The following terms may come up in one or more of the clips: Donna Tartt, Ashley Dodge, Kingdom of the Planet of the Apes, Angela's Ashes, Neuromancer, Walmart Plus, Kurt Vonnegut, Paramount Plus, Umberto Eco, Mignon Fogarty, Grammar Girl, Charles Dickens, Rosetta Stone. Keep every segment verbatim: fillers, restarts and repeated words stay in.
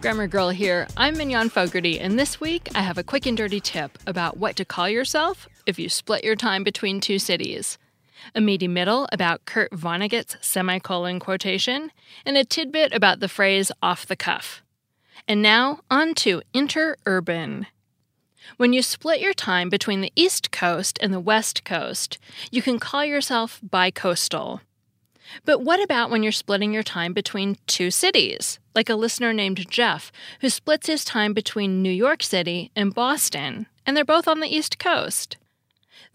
Grammar Girl here. I'm Mignon Fogarty, and this week I have a quick and dirty tip about what to call yourself if you split your time between two cities, a meaty middle about Kurt Vonnegut's semicolon quotation, and a tidbit about the phrase off the cuff. And now, on to interurban. When you split your time between the East Coast and the West Coast, you can call yourself bicoastal. But what about when you're splitting your time between two cities, like a listener named Jeff, who splits his time between New York City and Boston, and they're both on the East Coast?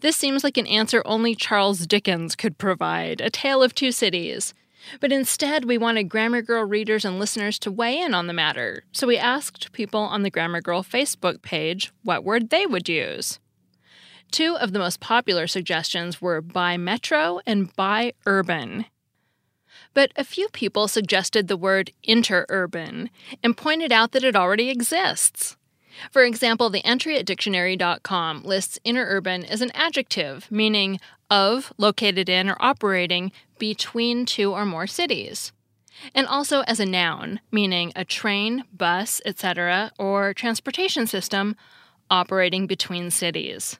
This seems like an answer only Charles Dickens could provide, a tale of two cities. But instead, we wanted Grammar Girl readers and listeners to weigh in on the matter, so we asked people on the Grammar Girl Facebook page what word they would use. Two of the most popular suggestions were bi-metro and bi-urban. But a few people suggested the word interurban and pointed out that it already exists. For example, the entry at dictionary dot com lists interurban as an adjective, meaning of, located in, or operating between two or more cities, and also as a noun, meaning a train, bus, et cetera, or transportation system operating between cities.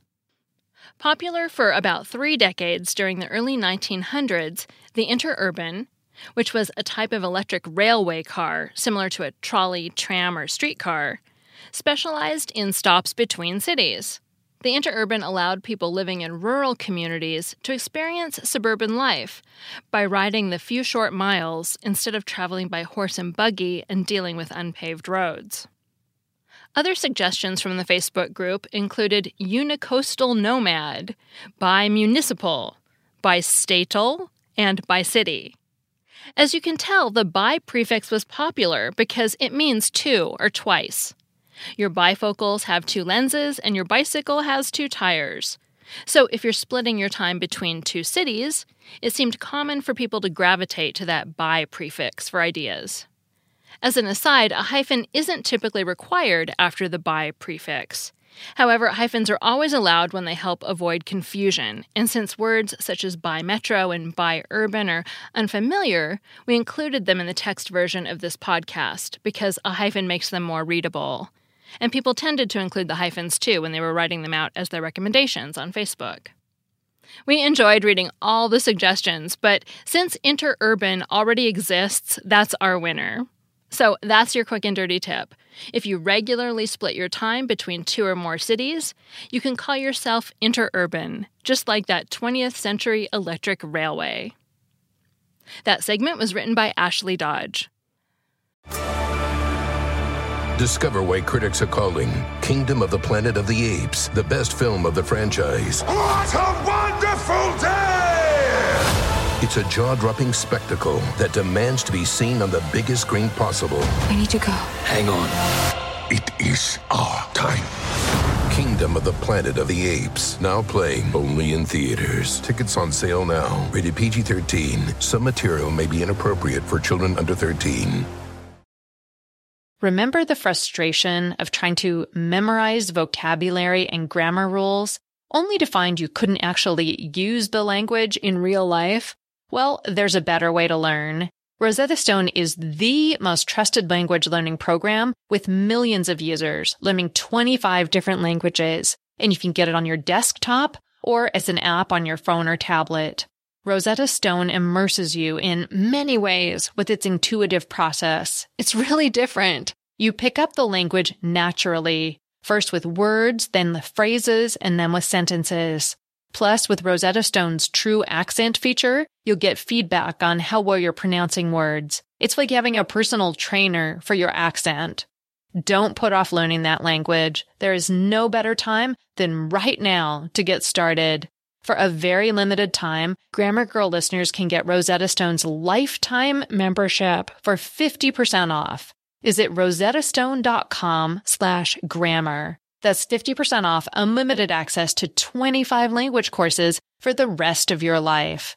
Popular for about three decades during the early nineteen hundreds, the interurban, which was a type of electric railway car, similar to a trolley, tram, or streetcar, specialized in stops between cities. The interurban allowed people living in rural communities to experience suburban life by riding the few short miles instead of traveling by horse and buggy and dealing with unpaved roads. Other suggestions from the Facebook group included unicoastal nomad, bi-municipal, bi-statal, and bi-city. As you can tell, the bi prefix was popular because it means two or twice. Your bifocals have two lenses and your bicycle has two tires. So if you're splitting your time between two cities, it seemed common for people to gravitate to that bi prefix for ideas. As an aside, a hyphen isn't typically required after the bi prefix. However, hyphens are always allowed when they help avoid confusion, and since words such as bi-metro and bi-urban are unfamiliar, we included them in the text version of this podcast because a hyphen makes them more readable. And people tended to include the hyphens, too, when they were writing them out as their recommendations on Facebook. We enjoyed reading all the suggestions, but since interurban already exists, that's our winner. So that's your quick and dirty tip. If you regularly split your time between two or more cities, you can call yourself interurban, just like that twentieth century electric railway. That segment was written by Ashley Dodge. Discover why critics are calling Kingdom of the Planet of the Apes the best film of the franchise. What a wonderful day! It's a jaw-dropping spectacle that demands to be seen on the biggest screen possible. I need to go. Hang on. It is our time. Kingdom of the Planet of the Apes. Now playing only in theaters. Tickets on sale now. Rated P G thirteen. Some material may be inappropriate for children under thirteen. Remember the frustration of trying to memorize vocabulary and grammar rules, only to find you couldn't actually use the language in real life? Well, there's a better way to learn. Rosetta Stone is the most trusted language learning program with millions of users learning twenty-five different languages, and you can get it on your desktop or as an app on your phone or tablet. Rosetta Stone immerses you in many ways with its intuitive process. It's really different. You pick up the language naturally, first with words, then the phrases, and then with sentences. Plus, with Rosetta Stone's true accent feature, you'll get feedback on how well you're pronouncing words. It's like having a personal trainer for your accent. Don't put off learning that language. There is no better time than right now to get started. For a very limited time, Grammar Girl listeners can get Rosetta Stone's lifetime membership for fifty percent off. Visit rosettastone.com slash grammar. That's fifty percent off unlimited access to twenty-five language courses for the rest of your life.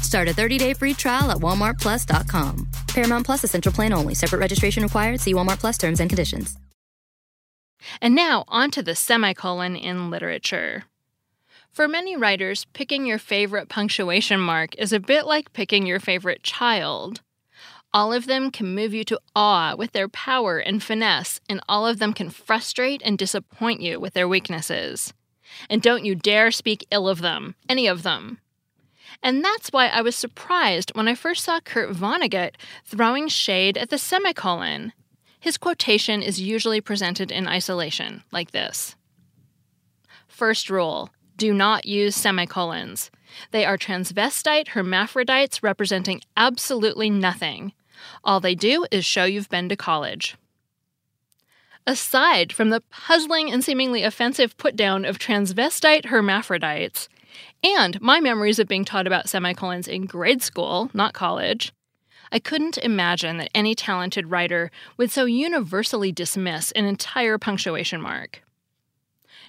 Start a thirty-day free trial at walmart plus dot com. Paramount Plus, essential plan only. Separate registration required. See Walmart Plus terms and conditions. And now, on to the semicolon in literature. For many writers, picking your favorite punctuation mark is a bit like picking your favorite child. All of them can move you to awe with their power and finesse, and all of them can frustrate and disappoint you with their weaknesses. And don't you dare speak ill of them, any of them. And that's why I was surprised when I first saw Kurt Vonnegut throwing shade at the semicolon. His quotation is usually presented in isolation, like this. First rule, do not use semicolons. They are transvestite hermaphrodites representing absolutely nothing. All they do is show you've been to college. Aside from the puzzling and seemingly offensive put-down of transvestite hermaphrodites, and my memories of being taught about semicolons in grade school, not college, I couldn't imagine that any talented writer would so universally dismiss an entire punctuation mark.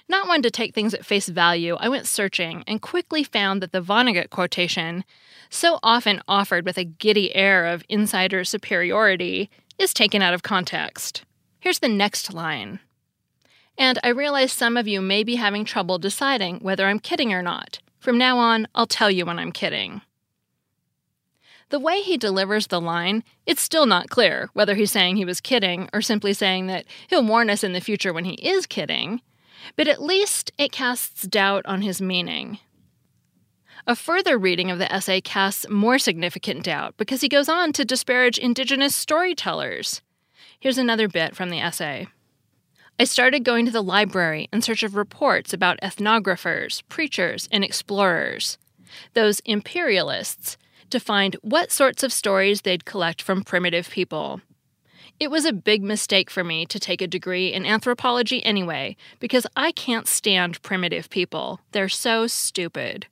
Not one to take things at face value, I went searching and quickly found that the Vonnegut quotation, so often offered with a giddy air of insider superiority, is taken out of context. Here's the next line. And I realize some of you may be having trouble deciding whether I'm kidding or not. From now on, I'll tell you when I'm kidding. The way he delivers the line, it's still not clear whether he's saying he was kidding or simply saying that he'll warn us in the future when he is kidding, but at least it casts doubt on his meaning. A further reading of the essay casts more significant doubt because he goes on to disparage Indigenous storytellers. Here's another bit from the essay. I started going to the library in search of reports about ethnographers, preachers, and explorers, those imperialists, to find what sorts of stories they'd collect from primitive people. It was a big mistake for me to take a degree in anthropology anyway, because I can't stand primitive people. They're so stupid.